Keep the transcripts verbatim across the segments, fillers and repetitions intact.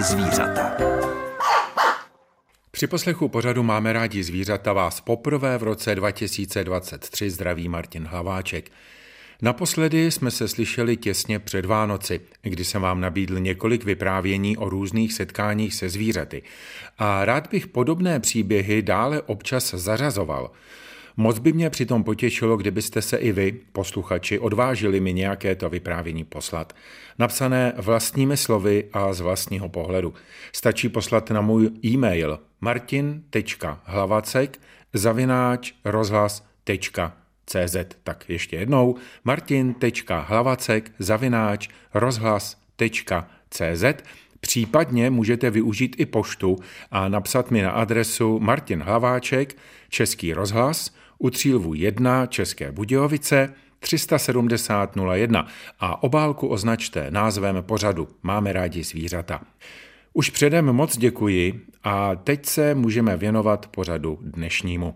rádi zvířata. Při poslechu pořadu Máme rádi zvířata vás poprvé v roce dva tisíce dvacet tři zdraví Martin Hlaváček. Naposledy jsme se slyšeli těsně před Vánoci, kdy jsem vám nabídl několik vyprávění o různých setkáních se zvířaty. A rád bych podobné příběhy dále občas zařazoval. Moc by mě přitom potěšilo, kdybyste se i vy, posluchači, odvážili mi nějaké to vyprávění poslat. Napsané vlastními slovy a z vlastního pohledu. Stačí poslat na můj e-mail martin tečka hlavacek zavináč rozhlas tečka cz. Tak ještě jednou martin tečka hlavacek zavináč rozhlas tečka cz. Případně můžete využít i poštu a napsat mi na adresu Martin Hlaváček, Český rozhlas, U Třílvů jedna, České Budějovice, tři sedm nula nula jedna a obálku označte názvem pořadu Máme rádi zvířata. Už předem moc děkuji a teď se můžeme věnovat pořadu dnešnímu.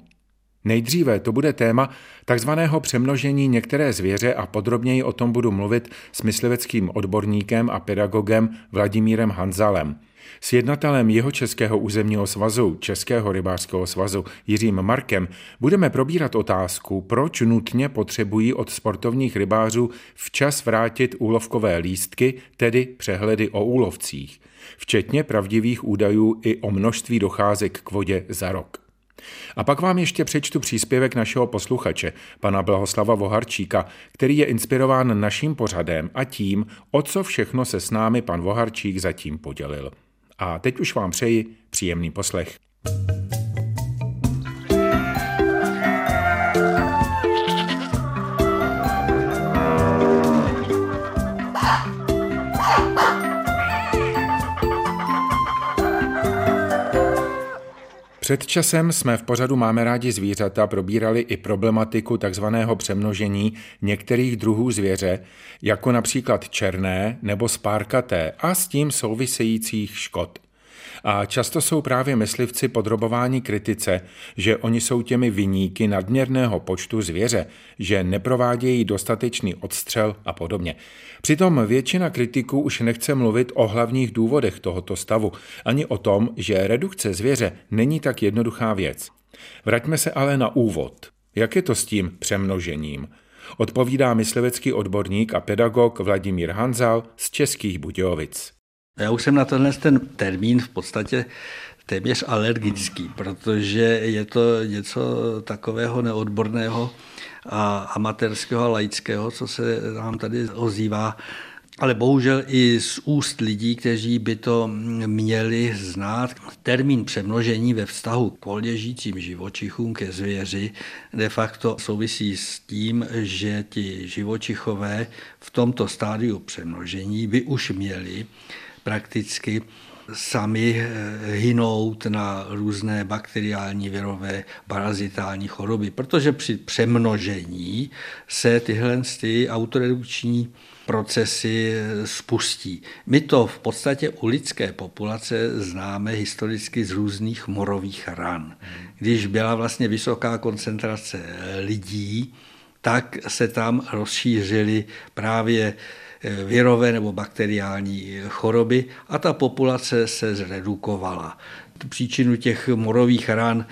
Nejdříve to bude téma takzvaného přemnožení některé zvěře a podrobněji o tom budu mluvit s mysliveckým odborníkem a pedagogem Vladimírem Hanzalem. S jednatelem Jihočeského územního svazu, Českého rybářského svazu Jiřím Markem budeme probírat otázku, proč nutně potřebují od sportovních rybářů včas vrátit úlovkové lístky, tedy přehledy o úlovcích, včetně pravdivých údajů i o množství docházek k vodě za rok. A pak vám ještě přečtu příspěvek našeho posluchače, pana Blahoslava Vohárčíka, který je inspirován naším pořadem a tím, o co všechno se s námi pan Vohárčík zatím podělil. A teď už vám přeji příjemný poslech. Před časem jsme v pořadu Máme rádi zvířata probírali i problematiku takzvaného přemnožení některých druhů zvěře, jako například černé nebo spárkaté a s tím souvisejících škod. A často jsou právě myslivci podrobováni kritice, že oni jsou těmi viníky nadměrného počtu zvěře, že neprovádějí dostatečný odstřel a podobně. Přitom většina kritiků už nechce mluvit o hlavních důvodech tohoto stavu, ani o tom, že redukce zvěře není tak jednoduchá věc. Vraťme se ale na úvod. Jak je to s tím přemnožením? Odpovídá myslivecký odborník a pedagog Vladimír Hanzal z Českých Budějovic. Já už jsem na tenhle ten termín v podstatě téměř alergický, protože je to něco takového neodborného a amatérského a laického, co se nám tady ozývá, ale bohužel i z úst lidí, kteří by to měli znát. Termín přemnožení ve vztahu k volně žijícím živočichům ke zvěři de facto souvisí s tím, že ti živočichové v tomto stádiu přemnožení by už měli prakticky sami hynout na různé bakteriální, virové, parazitální choroby, protože při přemnožení se tyhle ty autoredukční procesy spustí. My to v podstatě u lidské populace známe historicky z různých morových ran. Když byla vlastně vysoká koncentrace lidí, tak se tam rozšířily právě virové nebo bakteriální choroby a ta populace se zredukovala. Příčinu těch morových ran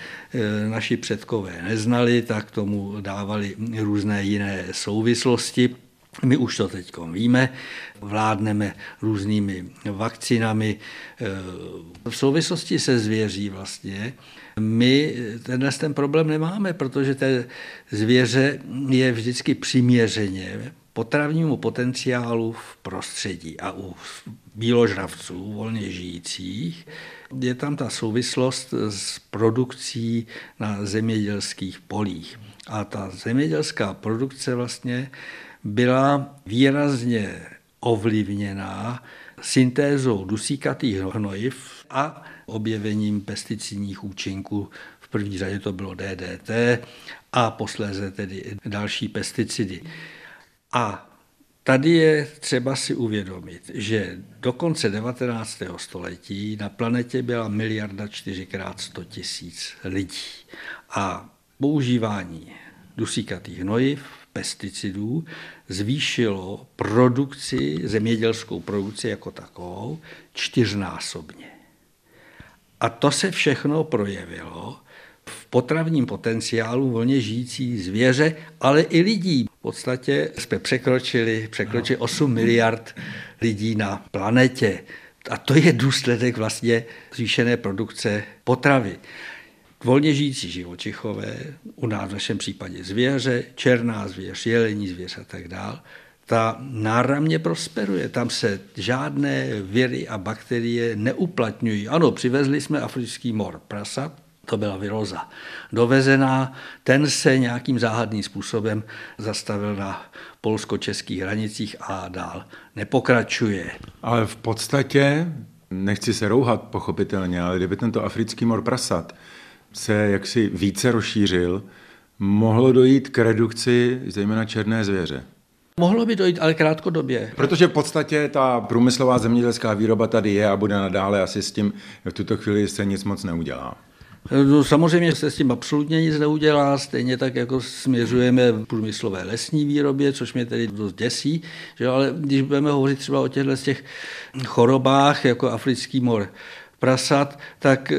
naši předkové neznali, tak tomu dávali různé jiné souvislosti. My už to teď víme, vládneme různými vakcinami. V souvislosti se zvěří vlastně my tenhle ten problém nemáme, protože té zvěře je vždycky přiměřeně potravnímu potenciálu v prostředí a u býložravců, volně žijících, je tam ta souvislost s produkcí na zemědělských polích. A ta zemědělská produkce vlastně byla výrazně ovlivněná syntézou dusíkatých hnojiv a objevením pesticidních účinků. V první řadě to bylo D D T a posléze tedy další pesticidy. A tady je třeba si uvědomit, že do konce devatenáctého století na planetě byla miliarda čtyřikrát sto tisíc lidí. A používání dusíkatých hnojiv, pesticidů zvýšilo produkci, zemědělskou produkci jako takovou, čtyřnásobně. A to se všechno projevilo v potravním potenciálu volně žijící zvěře, ale i lidí. V podstatě jsme překročili, překročili osm miliard lidí na planetě. A to je důsledek vlastně zvýšené produkce potravy. Volně žijící živočichové, u nás v našem případě zvěře, černá zvěř, jelení zvěř a tak dál, ta náramně prosperuje. Tam se žádné viry a bakterie neuplatňují. Ano, přivezli jsme africký mor prasat, to byla viróza dovezená, ten se nějakým záhadným způsobem zastavil na polsko-českých hranicích a dál nepokračuje. Ale v podstatě, nechci se rouhat pochopitelně, ale kdyby tento africký mor prasat se jaksi více rozšířil, mohlo dojít k redukci zejména černé zvěře. Mohlo by dojít, ale krátkodobě. Protože v podstatě ta průmyslová zemědělská výroba tady je a bude nadále, asi s tím v tuto chvíli se nic moc neudělá. No, samozřejmě se s tím absolutně nic neudělá, stejně tak jako směřujeme v průmyslové lesní výrobě, což mě tedy dost děsí, že? Ale když budeme hovořit třeba o těchto z těch chorobách, jako africký mor prasat, tak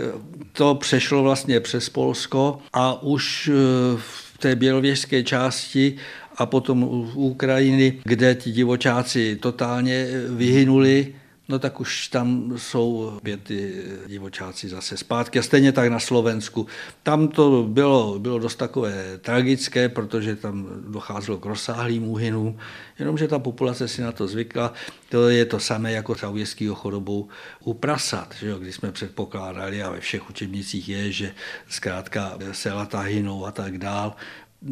to přešlo vlastně přes Polsko a už v té bělověžské části a potom u Ukrajiny, kde ti divočáci totálně vyhynuli, no tak už tam jsou ty divočáci zase zpátky. A stejně tak na Slovensku. Tam to bylo, bylo dost takové tragické, protože tam docházelo k rozsáhlým úhynům, jenomže ta populace si na to zvykla. To je to samé jako s aujeskou chorobou u prasat, že jo? Když jsme předpokládali, a ve všech učebnicích je, že zkrátka selata hynou a tak dál.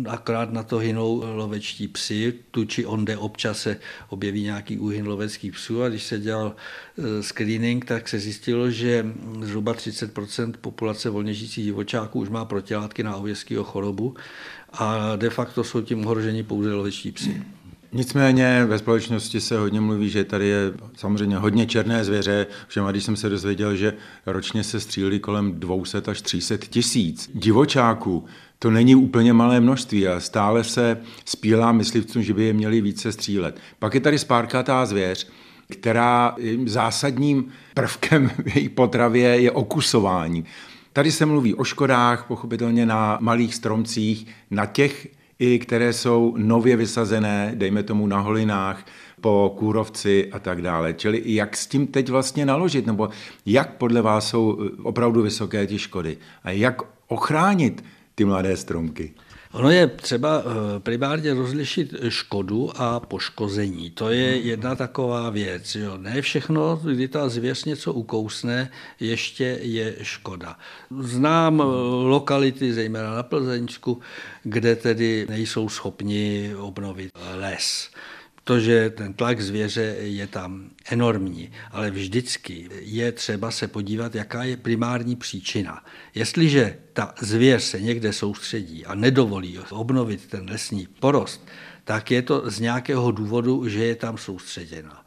Akorát na to hynou lovečtí psi, tu či onde občas se objeví nějaký úhyn loveckých psů, a když se dělal screening, tak se zjistilo, že zhruba třicet procent populace volně žijících divočáků už má protilátky na aujeskou chorobu a de facto jsou tím ohroženi pouze lovečtí psi. Nicméně ve společnosti se hodně mluví, že tady je samozřejmě hodně černé zvěře, všem, a když jsem se dozvěděl, že ročně se střílí kolem dvě stě až tři sta tisíc divočáků, to není úplně malé množství a stále se spílá myslivcům, že by je měli více střílet. Pak je tady spárkatá zvěř, která zásadním prvkem v její potravě je okusování. Tady se mluví o škodách, pochopitelně na malých stromcích, na těch, i které jsou nově vysazené, dejme tomu na holinách, po kůrovci a tak dále. Čili jak s tím teď vlastně naložit, nebo jak podle vás jsou opravdu vysoké ty škody a jak ochránit ty mladé stromky? Ono je třeba primárně rozlišit škodu a poškození. To je jedna taková věc. Jo. Ne všechno, kdy ta zvěř něco ukousne, ještě je škoda. Znám lokality, zejména na Plzeňsku, kde tedy nejsou schopni obnovit les. Protože ten tlak zvěře je tam enormní, ale vždycky je třeba se podívat, jaká je primární příčina. Jestliže ta zvěř se někde soustředí a nedovolí obnovit ten lesní porost, tak je to z nějakého důvodu, že je tam soustředěna.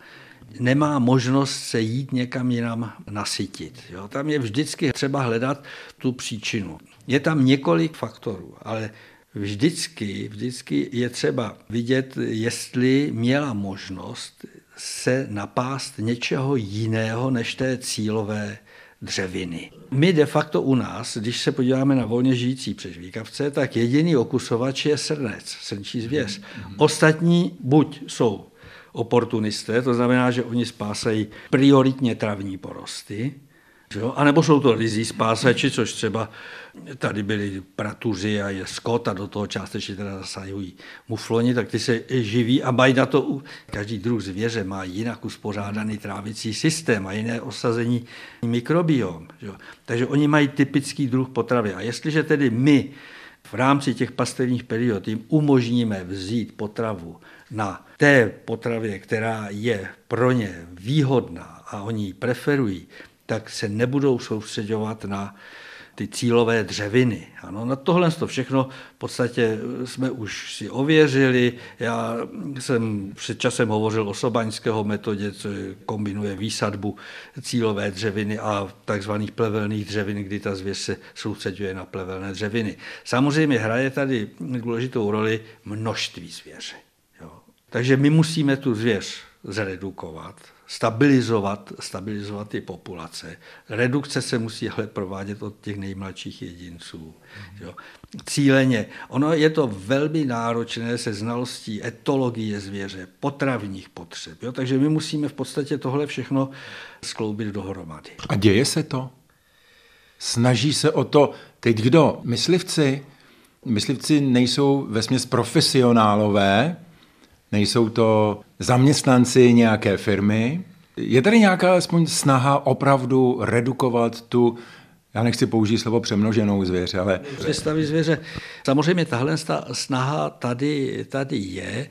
Nemá možnost se jít někam jinam nasytit. Jo? Tam je vždycky třeba hledat tu příčinu. Je tam několik faktorů, ale Vždycky, vždycky je třeba vidět, jestli měla možnost se napást něčeho jiného než té cílové dřeviny. My de facto u nás, když se podíváme na volně žijící přežvíkavce, tak jediný okusovač je srnec, srnčí zvěř. Ostatní buď jsou oportunisté, to znamená, že oni spásají prioritně travní porosty, a nebo jsou to ryzí spásači, což třeba tady byli pratuři a je skot a do toho částečně teda zasahují mufloni, tak ty se živí a mají na to, každý druh zvěře má jinak uspořádaný trávicí systém a jiné osazení mikrobiom. Že? Takže oni mají typický druh potravy. A jestliže tedy my v rámci těch pastevních period jim umožníme vzít potravu na té potravě, která je pro ně výhodná a oni ji preferují, tak se nebudou soustředovat na ty cílové dřeviny. Ano, na tohle to všechno v podstatě jsme už si ověřili. Já jsem před časem hovořil o sobaňského metodě, co kombinuje výsadbu cílové dřeviny a takzvaných plevelných dřevin, kdy ta zvěř se soustředuje na plevelné dřeviny. Samozřejmě hraje tady důležitou roli množství zvěře. Jo. Takže my musíme tu zvěř zredukovat, stabilizovat, stabilizovat ty populace. Redukce se musí ale provádět od těch nejmladších jedinců. Jo. Cíleně. Ono je to velmi náročné se znalostí etologie zvěře, potravních potřeb. Jo. Takže my musíme v podstatě tohle všechno skloubit dohromady. A děje se to? Snaží se o to teď kdo? Myslivci? Myslivci nejsou vesměs profesionálové, nejsou to zaměstnanci nějaké firmy. Je tady nějaká aspoň snaha opravdu redukovat tu, já nechci použít slovo přemnoženou zvěř, ale... Přestavy zvěře. Samozřejmě tahle snaha tady, tady je.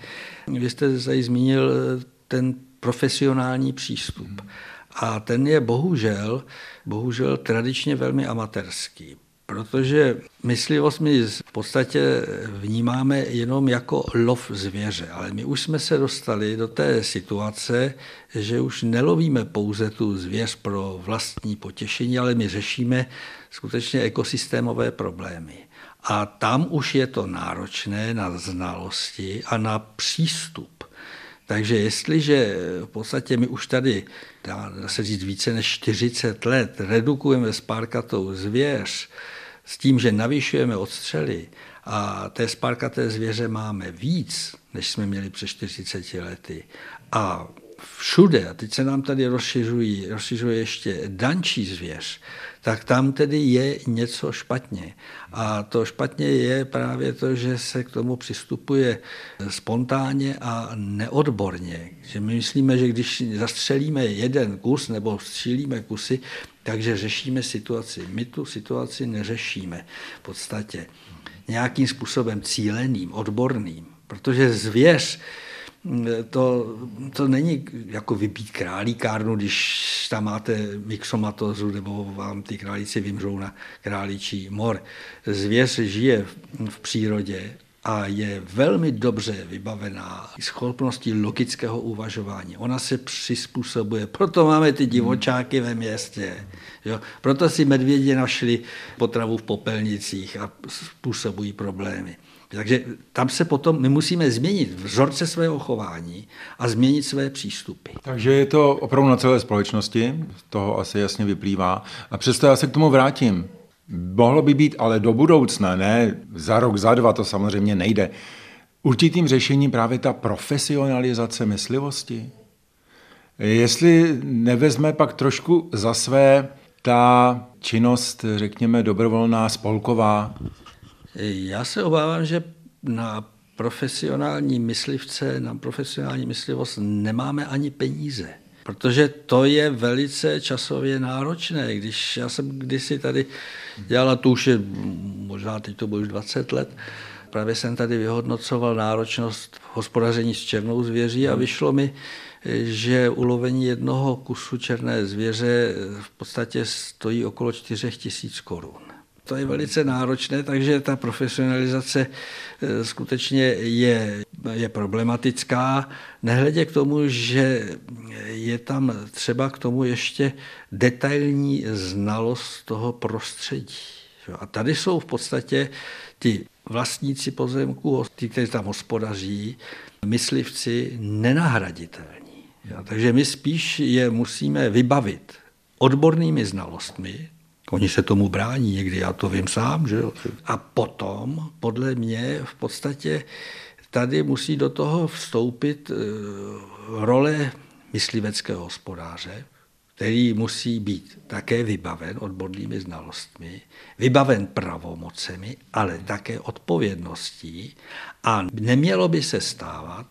Vy jste tady zmínil ten profesionální přístup. Hmm. A ten je bohužel, bohužel tradičně velmi amatérský. Protože myslivost my v podstatě vnímáme jenom jako lov zvěře, ale my už jsme se dostali do té situace, že už nelovíme pouze tu zvěř pro vlastní potěšení, ale my řešíme skutečně ekosystémové problémy. A tam už je to náročné na znalosti a na přístup. Takže jestliže v podstatě my už tady, dá se říct, více než čtyřicet let redukujeme spárkatou zvěř s tím, že navyšujeme odstřely a té spárkaté zvěře máme víc, než jsme měli před čtyřiceti lety. A všude, a teď se nám tady rozšiřují, rozšiřuje ještě dančí zvěř, tak tam tedy je něco špatně. A to špatně je právě to, že se k tomu přistupuje spontánně a neodborně. Že my myslíme, že když zastřelíme jeden kus nebo střílíme kusy, takže řešíme situaci. My tu situaci neřešíme v podstatě nějakým způsobem cíleným, odborným, protože zvěř To, to není jako vybít králíkárnu, když tam máte myxomatozu nebo vám ty králíci vymřou na králičí mor. Zvěř žije v, v přírodě a je velmi dobře vybavená schopností logického uvažování. Ona se přizpůsobuje, proto máme ty divočáky ve městě. Jo? Proto si medvědi našli potravu v popelnicích a způsobují problémy. Takže tam se potom, my musíme změnit vzorce svého chování a změnit své přístupy. Takže je to opravdu na celé společnosti, toho asi jasně vyplývá. A přesto já se k tomu vrátím. Mohlo by být, ale do budoucna, ne za rok, za dva, to samozřejmě nejde. Určitým řešením právě ta profesionalizace myslivosti. Jestli nevezme pak trošku za své ta činnost, řekněme, dobrovolná, spolková. Já se obávám, že na profesionální myslivce, na profesionální myslivost nemáme ani peníze, protože to je velice časově náročné. Když já jsem kdysi tady dělal, to už je, možná teď to bylo už dvacet let, právě jsem tady vyhodnocoval náročnost hospodaření s černou zvěří a vyšlo mi, že ulovení jednoho kusu černé zvěře v podstatě stojí okolo čtyři tisíce korun. To je velice náročné, takže ta profesionalizace skutečně je, je problematická. Nehledě k tomu, že je tam třeba k tomu ještě detailní znalost toho prostředí. A tady jsou v podstatě ty vlastníci pozemků, ty, kteří tam hospodaří, myslivci nenahraditelní. Takže my spíš je musíme vybavit odbornými znalostmi. Oni se tomu brání někdy, já to vím sám, že jo. A potom, podle mě, v podstatě tady musí do toho vstoupit role mysliveckého hospodáře, který musí být také vybaven odbornými znalostmi, vybaven pravomocemi, ale také odpovědností. A nemělo by se stávat,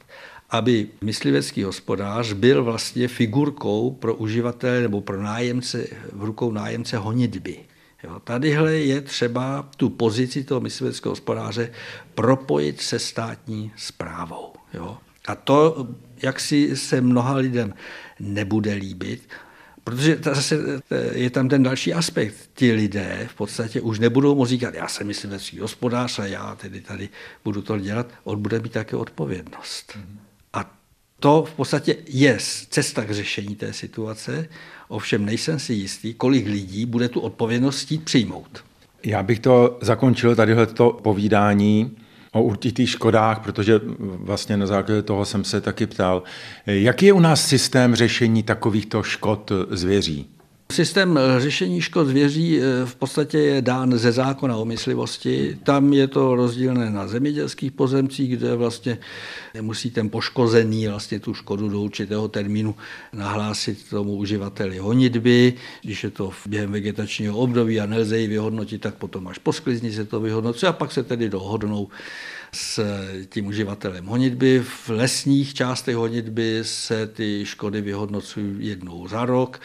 aby myslivecký hospodář byl vlastně figurkou pro uživatele nebo pro nájemce, v rukou nájemce honitby. Jo, tadyhle je třeba tu pozici toho mysliveckého hospodáře propojit se státní správou. Jo. A to, jak si se mnoha lidem nebude líbit, Protože zase je tam ten další aspekt. Ti lidé v podstatě už nebudou moct říkat, já jsem myslivectví hospodář a já tedy tady budu to dělat. On bude mít také odpovědnost. Mm-hmm. A to v podstatě je cesta k řešení té situace, ovšem nejsem si jistý, kolik lidí bude tu odpovědnost chtít přijmout. Já bych to zakončil tadyhleto povídání o určitých škodách, protože vlastně na základě toho jsem se taky ptal. Jaký je u nás systém řešení takovýchto škod zvěří? Systém řešení škod zvěří v podstatě je dán ze zákona o myslivosti. Tam je to rozdílné na zemědělských pozemcích, kde vlastně musí ten poškozený vlastně tu škodu do určitého termínu nahlásit tomu uživateli honitby. Když je to během vegetačního období a nelze ji vyhodnotit, tak potom až po sklizni se to vyhodnocuje a pak se tedy dohodnou s tím uživatelem honitby. V lesních částech honitby se ty škody vyhodnocují jednou za rok,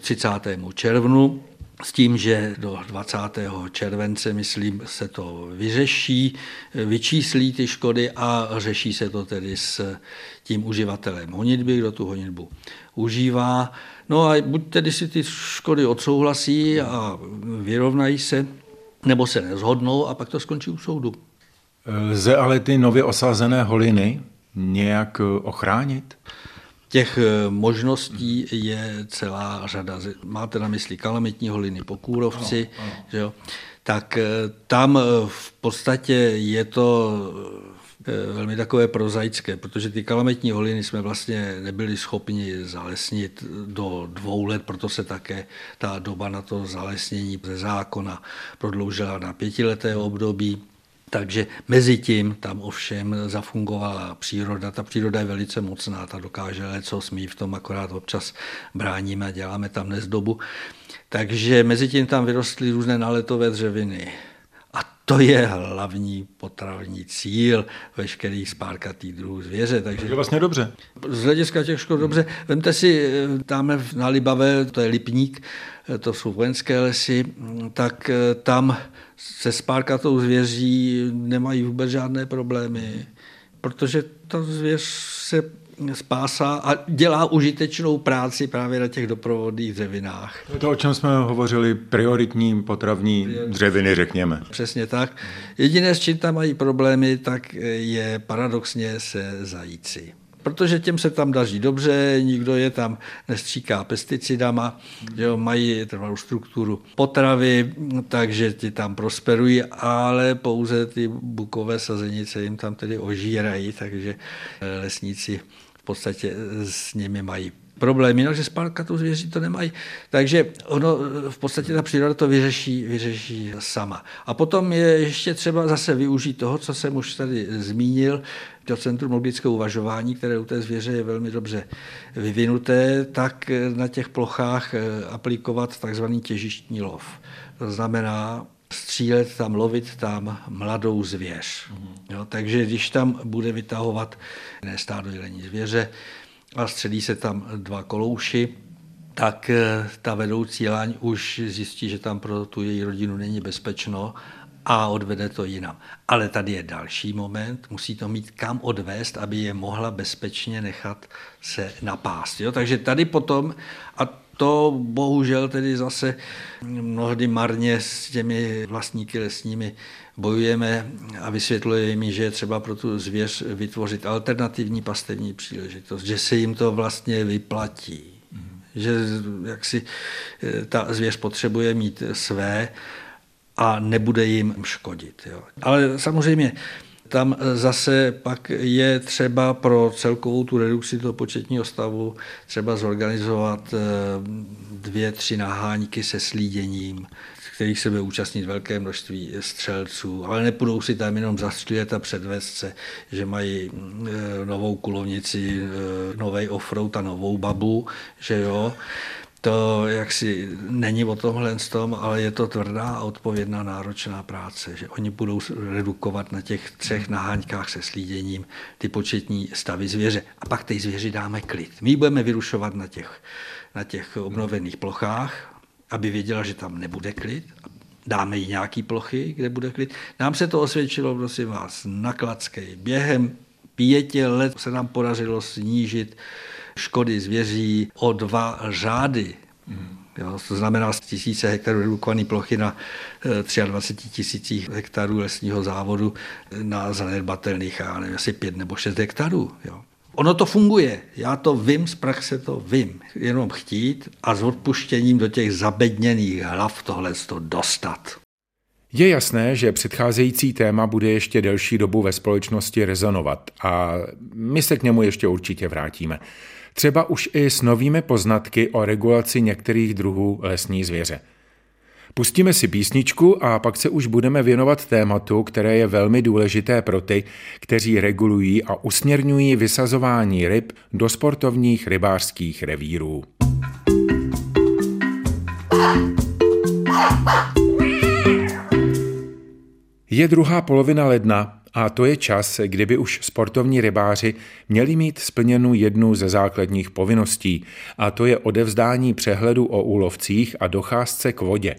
třicátému červnu, s tím, že do dvacátého července, myslím, se to vyřeší, vyčíslí ty škody a řeší se to tedy s tím uživatelem honitby, kdo tu honitbu užívá. No a buď tedy si ty škody odsouhlasí a vyrovnají se, nebo se nezhodnou a pak to skončí u soudu. Lze ale ty nově osazené holiny nějak ochránit? Těch možností je celá řada. Máte na mysli kalamitní holiny po kůrovci, ano, ano. Že jo? Tak tam v podstatě je to velmi takové prozaické, protože ty kalamitní holiny jsme vlastně nebyli schopni zalesnit do dvou let, proto se také ta doba na to zalesnění ze zákona prodloužila na pětileté období. Takže mezi tím tam ovšem zafungovala příroda. Ta příroda je velice mocná, ta dokáže lecos, my v tom akorát občas bráníme a děláme tam nezdobu. Takže mezi tím tam vyrostly různé náletové dřeviny. A to je hlavní potravní cíl veškerých spárkatých druhů zvěře. Takže je vlastně dobře. Z hlediska těch škod dobře. Vemte si tam na Libavé, to je Lipník, to jsou vojenské lesy, tak tam se spárkatou zvěří nemají vůbec žádné problémy, protože ta zvěř se spásá a dělá užitečnou práci právě na těch doprovodných dřevinách. To, o čem jsme hovořili, prioritní potravní dřeviny, řekněme. Přesně tak. Jediné, s čím tam mají problémy, tak je paradoxně se zajíci. Protože těm se tam daří dobře, nikdo je tam nestříká pesticidama, jo, mají trvalou strukturu potravy, takže ti tam prosperují, ale pouze ty bukové sazenice jim tam tedy ožírají, takže lesníci v podstatě s nimi mají problém, jinak spárkatou zvěří to nemají. Takže ono v podstatě ta příroda to vyřeší, vyřeší sama. A potom je ještě třeba zase využít toho, co jsem už tady zmínil, to centrum logického uvažování, které u té zvěře je velmi dobře vyvinuté, tak na těch plochách aplikovat takzvaný těžištní lov. To znamená střílet tam, lovit tam mladou zvěř. Jo, takže když tam bude vytahovat ne stádo jelení zvěře, a středí se tam dva kolouši, tak ta vedoucí laň už zjistí, že tam pro tu její rodinu není bezpečno a odvede to jinam. Ale tady je další moment, musí to mít kam odvést, aby je mohla bezpečně nechat se napást. Jo? Takže tady potom, a to bohužel tedy zase mnohdy marně s těmi vlastníky lesními bojujeme a vysvětluje jim, že je třeba pro tu zvěř vytvořit alternativní pastevní příležitost, že se jim to vlastně vyplatí, mm. že jaksi ta zvěř potřebuje mít své a nebude jim škodit. Jo. Ale samozřejmě tam zase pak je třeba pro celkovou tu redukci toho početního stavu třeba zorganizovat dvě, tři naháňky se slíděním, kterých se bude účastnit velké množství střelců, ale nepůjdou si tam jenom zastřílet a předvést se, že mají novou kulovnici, novej offroad a novou babu, že jo. To jaksi není o tomhle tom, ale je to tvrdá a odpovědná náročná práce, že oni budou redukovat na těch třech naháňkách se slíděním ty početní stavy zvěře. A pak té zvěři dáme klid. My budeme vyrušovat na těch, na těch obnovených plochách, aby věděla, že tam nebude klid. Dáme jí nějaký plochy, kde bude klid. Nám se to osvědčilo, prosím vás, na Klackej. Během pěti let se nám podařilo snížit škody zvěří o dva řády. Jo, to znamená tisíce hektarů redukované plochy na dvacet tři tisíc hektarů lesního závodu na zanedbatelných, já nevím, asi pět nebo šest hektarů. Jo. Ono to funguje, já to vím, z praxe to vím, jenom chtít a s odpuštěním do těch zabedněných hlav tohle to dostat. Je jasné, že předcházející téma bude ještě delší dobu ve společnosti rezonovat a my se k němu ještě určitě vrátíme. Třeba už i s novými poznatky o regulaci některých druhů lesní zvěře. Pustíme si písničku a pak se už budeme věnovat tématu, které je velmi důležité pro ty, kteří regulují a usměrňují vysazování ryb do sportovních rybářských revírů. Je druhá polovina ledna a to je čas, kdyby už sportovní rybáři měli mít splněnu jednu ze základních povinností, a to je odevzdání přehledu o úlovcích a docházce k vodě.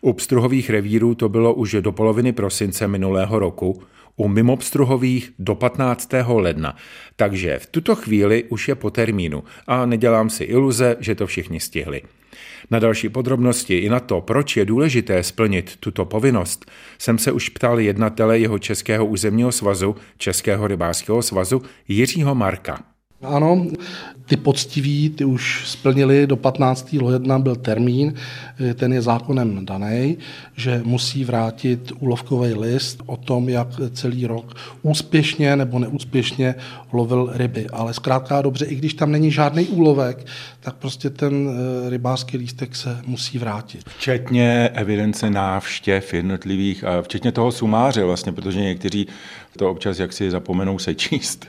U pstruhových revírů to bylo už do poloviny prosince minulého roku, u mimopstruhových do patnáctého ledna, takže v tuto chvíli už je po termínu a nedělám si iluze, že to všichni stihli. Na další podrobnosti i na to, proč je důležité splnit tuto povinnost, jsem se už ptal jednatele Jihočeského územního svazu, Českého rybářského svazu, Jiřího Marka. Ano, ty poctiví, ty už splnili, do patnáctého ledna byl termín, ten je zákonem daný, že musí vrátit úlovkový list o tom, jak celý rok úspěšně nebo neúspěšně lovil ryby. Ale zkrátka dobře, i když tam není žádný úlovek, tak prostě ten rybářský lístek se musí vrátit. Včetně evidence návštěv jednotlivých a včetně toho sumáře vlastně, protože někteří to občas jaksi zapomenou sečíst.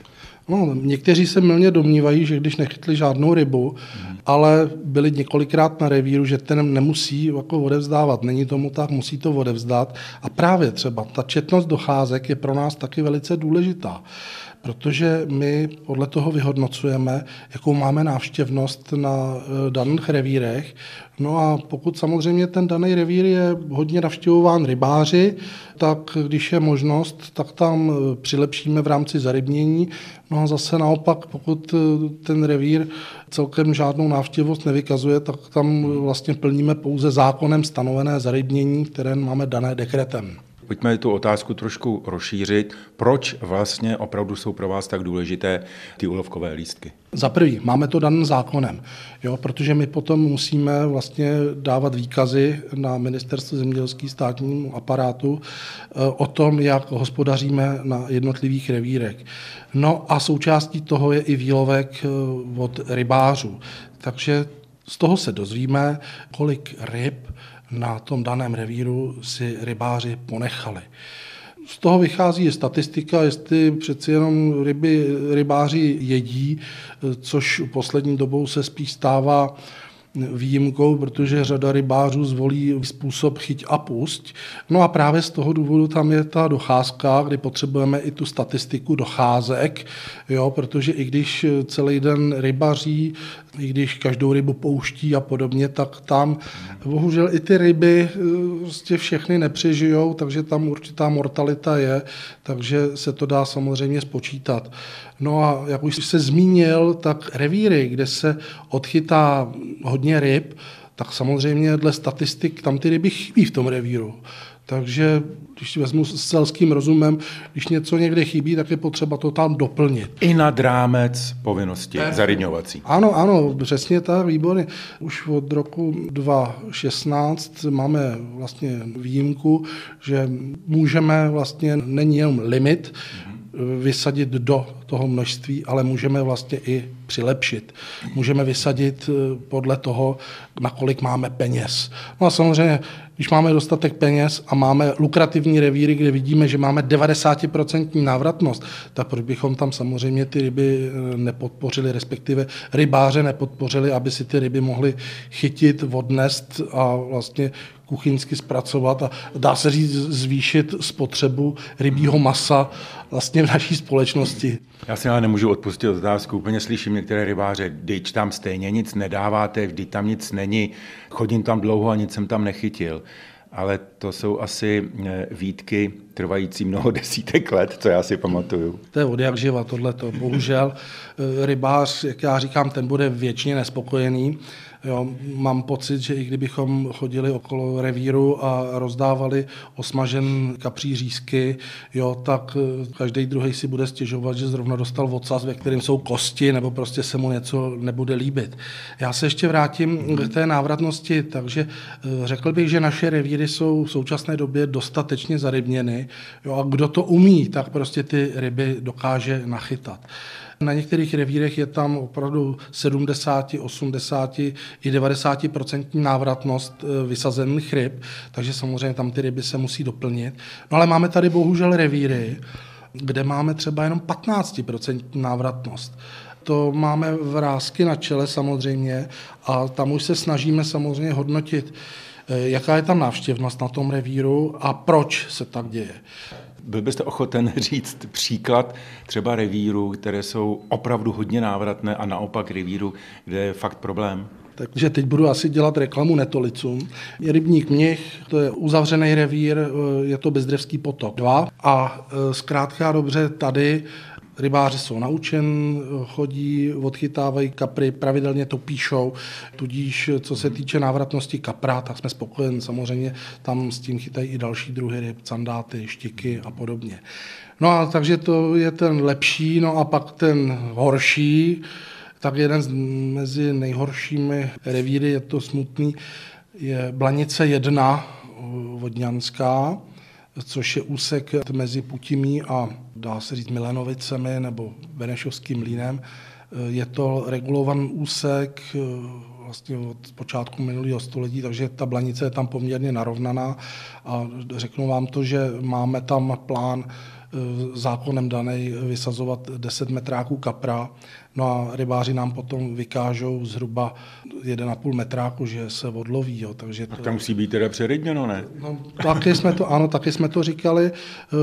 No, někteří se mylně domnívají, že když nechytli žádnou rybu, hmm. ale byli několikrát na revíru, že ten nemusí jako odevzdávat. Není tomu tak, musí to odevzdat. A právě třeba ta četnost docházek je pro nás taky velice důležitá, protože my podle toho vyhodnocujeme, jakou máme návštěvnost na daných revírech. No a pokud samozřejmě ten daný revír je hodně navštěvován rybáři, tak když je možnost, tak tam přilepšíme v rámci zarybnění. No a zase naopak, pokud ten revír celkem žádnou návštěvnost nevykazuje, tak tam vlastně plníme pouze zákonem stanovené zarybnění, které máme dané dekretem. Pojďme tu otázku trošku rozšířit. Proč vlastně opravdu jsou pro vás tak důležité ty úlovkové lístky? Za prvý, máme to daným zákonem, jo, protože my potom musíme vlastně dávat výkazy na Ministerstvo zemědělský státnímu aparátu o tom, jak hospodaříme na jednotlivých revírech. No a součástí toho je i výlovek od rybářů. Takže z toho se dozvíme, kolik ryb na tom daném revíru si rybáři ponechali. Z toho vychází je statistika, jestli přeci jenom ryby rybáři jedí, což poslední dobou se spíš stává výjimkou, protože řada rybářů zvolí způsob chyť a pusť. No a právě z toho důvodu tam je ta docházka, kdy potřebujeme i tu statistiku docházek, jo, protože i když celý den rybaří, i když každou rybu pouští a podobně, tak tam bohužel i ty ryby prostě všechny nepřežijou, takže tam určitá mortalita je, takže se to dá samozřejmě spočítat. No a jak už se zmínil, tak revíry, kde se odchytá hodně ryb, tak samozřejmě dle statistik tam ty ryby chybí v tom revíru. Takže když vezmu s selským rozumem, když něco někde chybí, tak je potřeba to tam doplnit. I nad rámec povinnosti eh, zarybňovací. Ano, ano, přesně tak, výborně. Už od roku dva tisíce šestnáct máme vlastně výjimku, že můžeme vlastně, není jenom limit, vysadit do toho množství, ale můžeme vlastně i přilepšit. Můžeme vysadit podle toho, na kolik máme peněz. No a samozřejmě, když máme dostatek peněz a máme lukrativní revíry, kde vidíme, že máme devadesát procent návratnost, tak proč bychom tam samozřejmě ty ryby nepodpořili, respektive rybáře nepodpořili, aby si ty ryby mohli chytit, odnést a vlastně kuchyňsky zpracovat a dá se říct zvýšit spotřebu rybího masa vlastně v naší společnosti. Já si ale nemůžu odpustit otázku, úplně slyším některé rybáře, když tam stejně nic nedáváte, vždyť tam nic není, chodím tam dlouho a nic jsem tam nechytil. Ale to jsou asi výtky trvající mnoho desítek let, co já si pamatuju. To je od jak živa tohleto. Bohužel rybář, jak já říkám, ten bude věčně nespokojený, Jo, mám pocit, že i kdybychom chodili okolo revíru a rozdávali osmažen kapří řízky, jo, tak každý druhý si bude stěžovat, že zrovna dostal ocas, ve kterém jsou kosti, nebo prostě se mu něco nebude líbit. Já se ještě vrátím k té návratnosti, takže řekl bych, že naše revíry jsou v současné době dostatečně zarybněny, jo, a kdo to umí, tak prostě ty ryby dokáže nachytat. Na některých revírech je tam opravdu sedmdesát, osmdesát i devadesát procent návratnost vysazených ryb, takže samozřejmě tam ty ryby se musí doplnit. No ale máme tady bohužel revíry, kde máme třeba jenom patnáct procent návratnost. To máme vrásky na čele samozřejmě a tam už se snažíme samozřejmě hodnotit, jaká je tam návštěvnost na tom revíru a proč se tak děje. Byl byste ochoten říct příklad třeba revírů, které jsou opravdu hodně návratné a naopak revírů, kde je fakt problém? Takže teď budu asi dělat reklamu netolicům. Rybník Měch, to je uzavřený revír, je to Bezdrevský potok dva a zkrátka dobře tady rybáři jsou naučen, chodí, odchytávají kapry, pravidelně to píšou, tudíž co se týče návratnosti kapra, tak jsme spokojeni, samozřejmě tam s tím chytají i další druhy ryb, candáty, štiky a podobně. No a takže to je ten lepší, no a pak ten horší, tak jeden z, mezi nejhoršími revíry, je to smutný, je Blanice jedna, Vodňanská, což je úsek mezi Putimí a dá se říct Milanovicemi nebo Benešovským mlýnem. Je to regulovaný úsek vlastně od počátku minulého století, takže ta Blanice je tam poměrně narovnaná a řeknu vám to, že máme tam plán zákonem daný vysazovat deset metráků kapra, no a rybáři nám potom vykážou zhruba jeden a půl metráku, že se odloví. Jo, takže to... A tam musí být teda přerybněno, ne? No, taky jsme to, ano, taky jsme to říkali.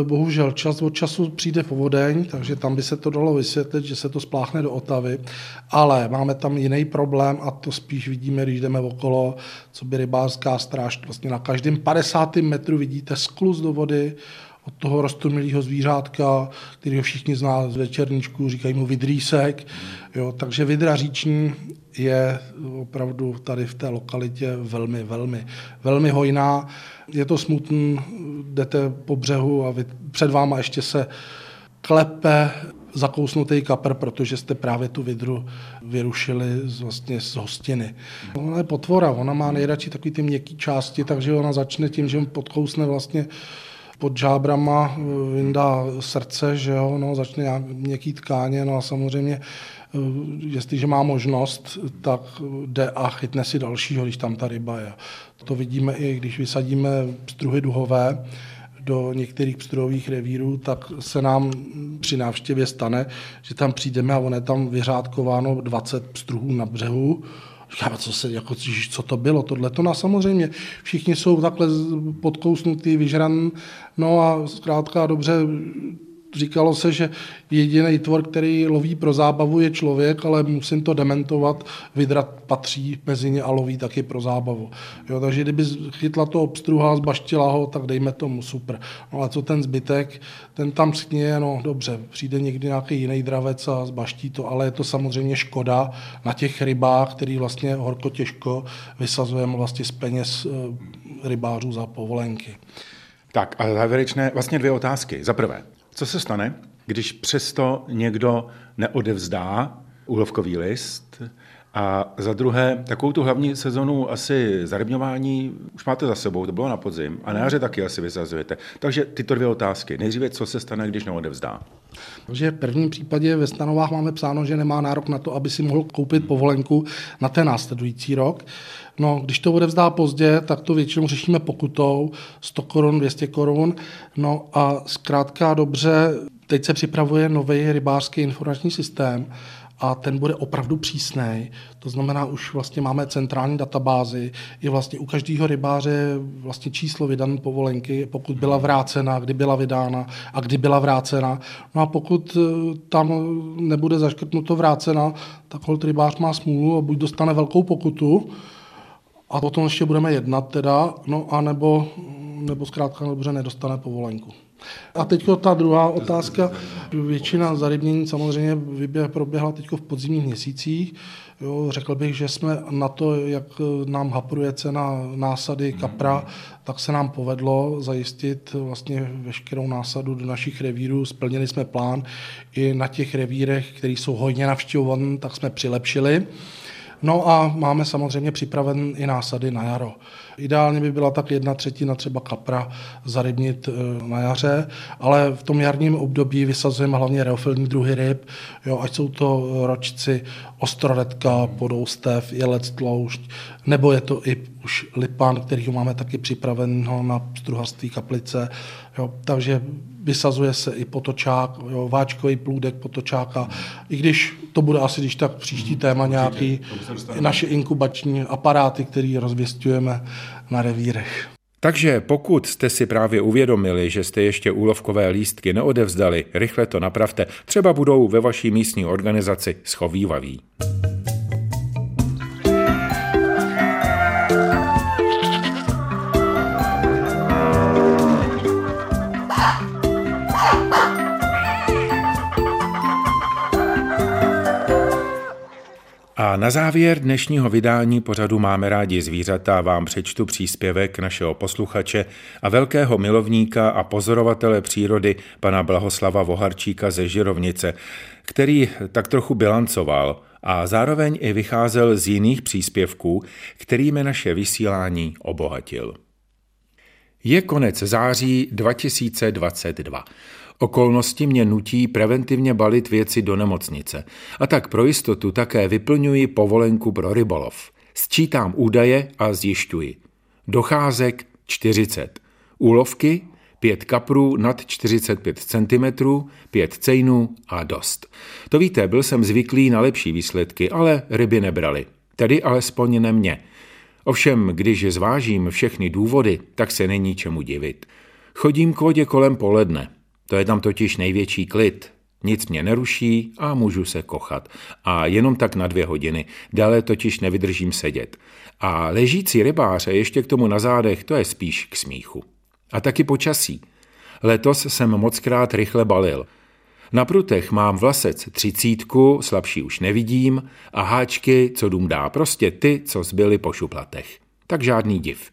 Bohužel čas od času přijde povodeň, takže tam by se to dalo vysvětlit, že se to spláchne do Otavy, ale máme tam jiný problém a to spíš vidíme, když jdeme okolo, co by rybářská stráž. Vlastně na každém padesátém metru vidíte skluz do vody, od toho roztomilého zvířátka, kterého všichni zná z Večerníčku, říkají mu vidrýsek. Jo, takže vidra říční je opravdu tady v té lokalitě velmi, velmi, velmi hojná. Je to smutný, jdete po břehu a vy, před váma ještě se klepe zakousnutý kapr, protože jste právě tu vidru vyrušili z, vlastně z hostiny. Ona je potvora, ona má nejradši takový ty měkký části, takže ona začne tím, že podkousne vlastně pod žábrama, vyndá srdce, že jo, no, začne nějaký tkáně, no a samozřejmě, jestliže má možnost, tak jde a chytne si dalšího, když tam ta ryba je. To vidíme i když vysadíme pstruhy duhové do některých pstruhových revírů, tak se nám při návštěvě stane, že tam přijdeme a on je tam vyřádkováno dvacet pstruhů na břehu. Říkáme, co, se, jako, co to bylo, tohleto. No a samozřejmě všichni jsou takhle podkousnutý, vyžran. No a zkrátka dobře říkalo se, že jediný tvor, který loví pro zábavu, je člověk, ale musím to dementovat, vidra patří mezi ně a loví taky pro zábavu. Jo, takže kdyby chytla to obstruha, zbaštila ho, tak dejme tomu, super. No ale co ten zbytek, ten tam skně, no dobře, přijde někdy nějaký jiný dravec a zbaští to, ale je to samozřejmě škoda na těch rybách, který vlastně horko těžko vysazujeme vlastně z peněz rybářů za povolenky. Tak a závěrečné vlastně dvě otázky. Za prvé, co se stane, když přesto někdo neodevzdá úlovkový list? A za druhé, takovou tu hlavní sezonu asi zarybňování už máte za sebou, to bylo na podzim, a na jaře taky asi vysazujete. Takže tyto dvě otázky. Nejdříve, co se stane, když neodevzdá? Takže v prvním případě ve stanovách máme psáno, že nemá nárok na to, aby si mohl koupit povolenku na ten následující rok. No, když to odevzdá pozdě, tak to většinou řešíme pokutou, sto korun, dvě stě korun, no a zkrátka dobře, teď se připravuje nový rybářský informační systém, a ten bude opravdu přísnej. To znamená, už vlastně máme centrální databázi, je vlastně u každého rybáře vlastně číslo vydané povolenky, pokud byla vrácena, kdy byla vydána a kdy byla vrácena. No a pokud tam nebude zaškrtnuto vrácena, tak holt rybář má smůlu a buď dostane velkou pokutu a potom ještě budeme jednat teda, no a nebo nebo zkrátka dobře nedostane povolenku. A teď ta druhá otázka. Většina zarybnění samozřejmě vyběh proběhla teď v podzimních měsících. Jo, řekl bych, že jsme na to, jak nám hapruje cena násady kapra, tak se nám povedlo zajistit vlastně veškerou násadu do našich revírů. Splnili jsme plán i na těch revírech, které jsou hojně navštěvované, tak jsme přilepšili. No a máme samozřejmě připraven i násady na jaro. Ideálně by byla tak jedna třetina třeba kapra zarybnit na jaře, ale v tom jarním období vysazujeme hlavně reofilní druhy ryb, jo, ať jsou to ročci, ostroretka, podoustev, jelec, tloušť, nebo je to i už lipan, kterýho máme taky připraveného na struhařství kaplice. Jo, takže vysazuje se i potočák, jo, váčkový plůdek potočáka, i když to bude asi když tak příští téma nějaký, naše inkubační aparáty, které rozvěstujeme na revírech. Takže pokud jste si právě uvědomili, že jste ještě úlovkové lístky neodevzdali, rychle to napravte, třeba budou ve vaší místní organizaci schovývaví. A na závěr dnešního vydání pořadu Máme rádi zvířata vám přečtu příspěvek našeho posluchače a velkého milovníka a pozorovatele přírody pana Blahoslava Vohárčíka ze Žirovnice, který tak trochu bilancoval a zároveň i vycházel z jiných příspěvků, kterými naše vysílání obohatil. Je konec září dva tisíce dvacet dva. Okolnosti mě nutí preventivně balit věci do nemocnice a tak pro jistotu také vyplňuji povolenku pro rybolov. Sčítám údaje a zjišťuji. Docházek čtyřicet, úlovky pět kaprů nad čtyřicet pět centimetrů, pět cejnů a dost. To víte, byl jsem zvyklý na lepší výsledky, ale ryby nebrali, tedy alespoň ne mě. Ovšem, když zvážím všechny důvody, tak se není čemu divit. Chodím k vodě kolem poledne. To je tam totiž největší klid. Nic mě neruší a můžu se kochat. A jenom tak na dvě hodiny. Dále totiž nevydržím sedět. A ležící rybáře ještě k tomu na zádech, to je spíš k smíchu. A taky počasí. Letos jsem mockrát rychle balil. Na prutech mám vlasec třicítku, slabší už nevidím, a háčky, co dům dá, prostě ty, co zbyly po šuplatech. Tak žádný div.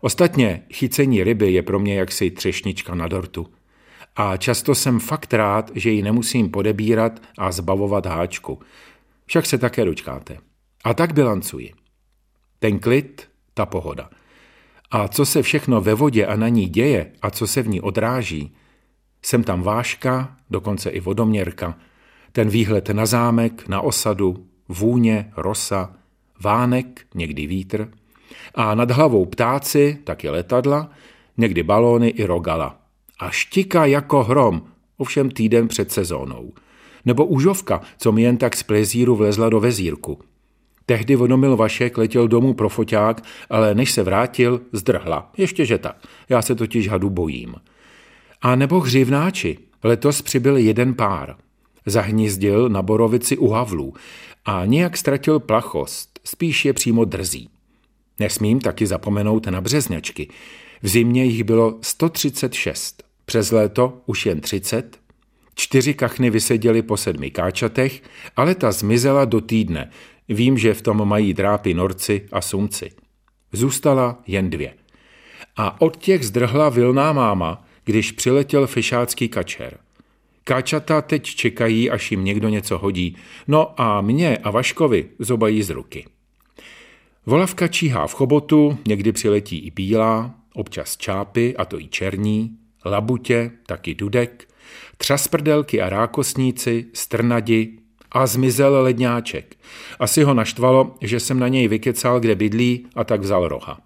Ostatně chycení ryby je pro mě jaksi třešnička na dortu. A často jsem fakt rád, že ji nemusím podebírat a zbavovat háčku. Však se také dočkáte. A tak bilancuji. Ten klid, ta pohoda. A co se všechno ve vodě a na ní děje a co se v ní odráží. Jsem tam váška, dokonce i vodoměrka. Ten výhled na zámek, na osadu, vůně, rosa, vánek, někdy vítr. A nad hlavou ptáci, taky letadla, někdy balóny i rogala. A štika jako hrom, ovšem týden před sezónou. Nebo úžovka, co mi jen tak z plezíru vlezla do vezírku. Tehdy vodomil Vašek letěl domů pro foťák, ale než se vrátil, zdrhla. Ještěže tak, já se totiž hadu bojím. A nebo hřivnáči, letos přibyl jeden pár. Zahnízdil na borovici u havlů a nějak ztratil plachost, spíš je přímo drzí. Nesmím taky zapomenout na březňačky. V zimě jich bylo sto třicet šest, přes léto už jen třicet, čtyři kachny vyseděly po sedmi káčatech, ale ta zmizela do týdne. Vím, že v tom mají drápy norci a sumci. Zůstala jen dvě. A od těch zdrhla vilná máma, když přiletěl fešácký kačer. Káčata teď čekají, až jim někdo něco hodí. No a mě a Vaškovi zobají z ruky. Volavka číhá v chobotu, někdy přiletí i bílá, občas čápy, a to i černí, labutě, taky dudek, třasprdelky a rákosníci, strnadi a zmizel ledňáček. Asi ho naštvalo, že jsem na něj vykecal, kde bydlí, a tak vzal roha.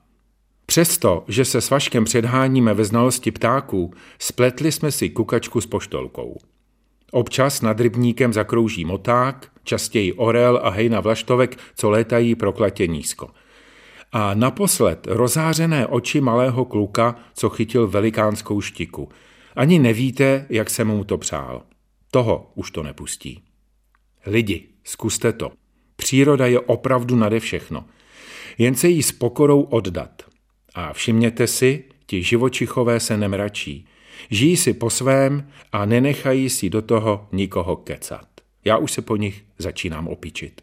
Přesto, že se s Vaškem předháníme ve znalosti ptáků, spletli jsme si kukačku s poštolkou. Občas nad rybníkem zakrouží moták, častěji orel a hejna vlaštovek, co létají proklatě nízko. A naposled rozářené oči malého kluka, co chytil velikánskou štiku. Ani nevíte, jak jsem mu to přál. Toho už to nepustí. Lidi, zkuste to. Příroda je opravdu nade všechno. Jen se jí s pokorou oddat. A všimněte si, ti živočichové se nemračí. Žijí si po svém a nenechají si do toho nikoho kecat. Já už se po nich začínám opičit.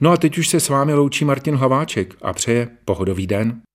No a teď už se s vámi loučí Martin Hlaváček a přeje pohodový den.